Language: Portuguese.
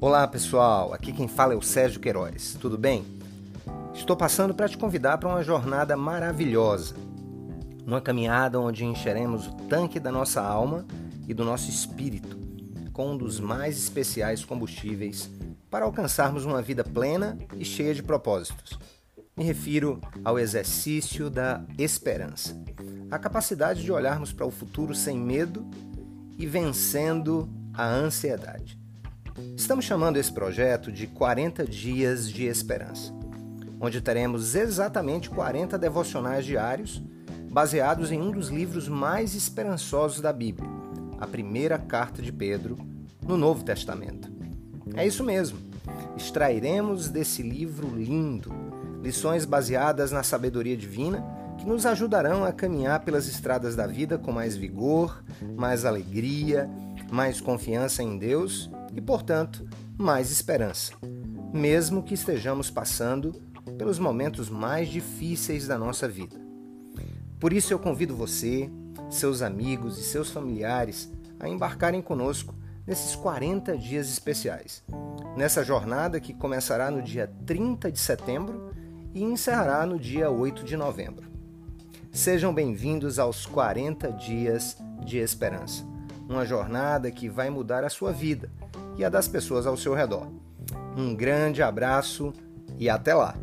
Olá pessoal, aqui quem fala é o Sérgio Queiroz, tudo bem? Estou passando para te convidar para uma jornada maravilhosa, uma caminhada onde encheremos o tanque da nossa alma e do nosso espírito com um dos mais especiais combustíveis para alcançarmos uma vida plena e cheia de propósitos. Me refiro ao exercício da esperança, a capacidade de olharmos para o futuro sem medo e vencendo a ansiedade. Estamos chamando esse projeto de 40 Dias de Esperança, onde teremos exatamente 40 devocionais diários baseados em um dos livros mais esperançosos da Bíblia, a primeira carta de Pedro no Novo Testamento. É isso mesmo, extrairemos desse livro lindo lições baseadas na sabedoria divina que nos ajudarão a caminhar pelas estradas da vida com mais vigor, mais alegria, mais confiança em Deus e, portanto, mais esperança, mesmo que estejamos passando pelos momentos mais difíceis da nossa vida. Por isso eu convido você, seus amigos e seus familiares a embarcarem conosco nesses 40 dias especiais, nessa jornada que começará no dia 30 de setembro e encerrará no dia 8 de novembro. Sejam bem-vindos aos 40 Dias de Esperança, uma jornada que vai mudar a sua vida e a das pessoas ao seu redor. Um grande abraço e até lá!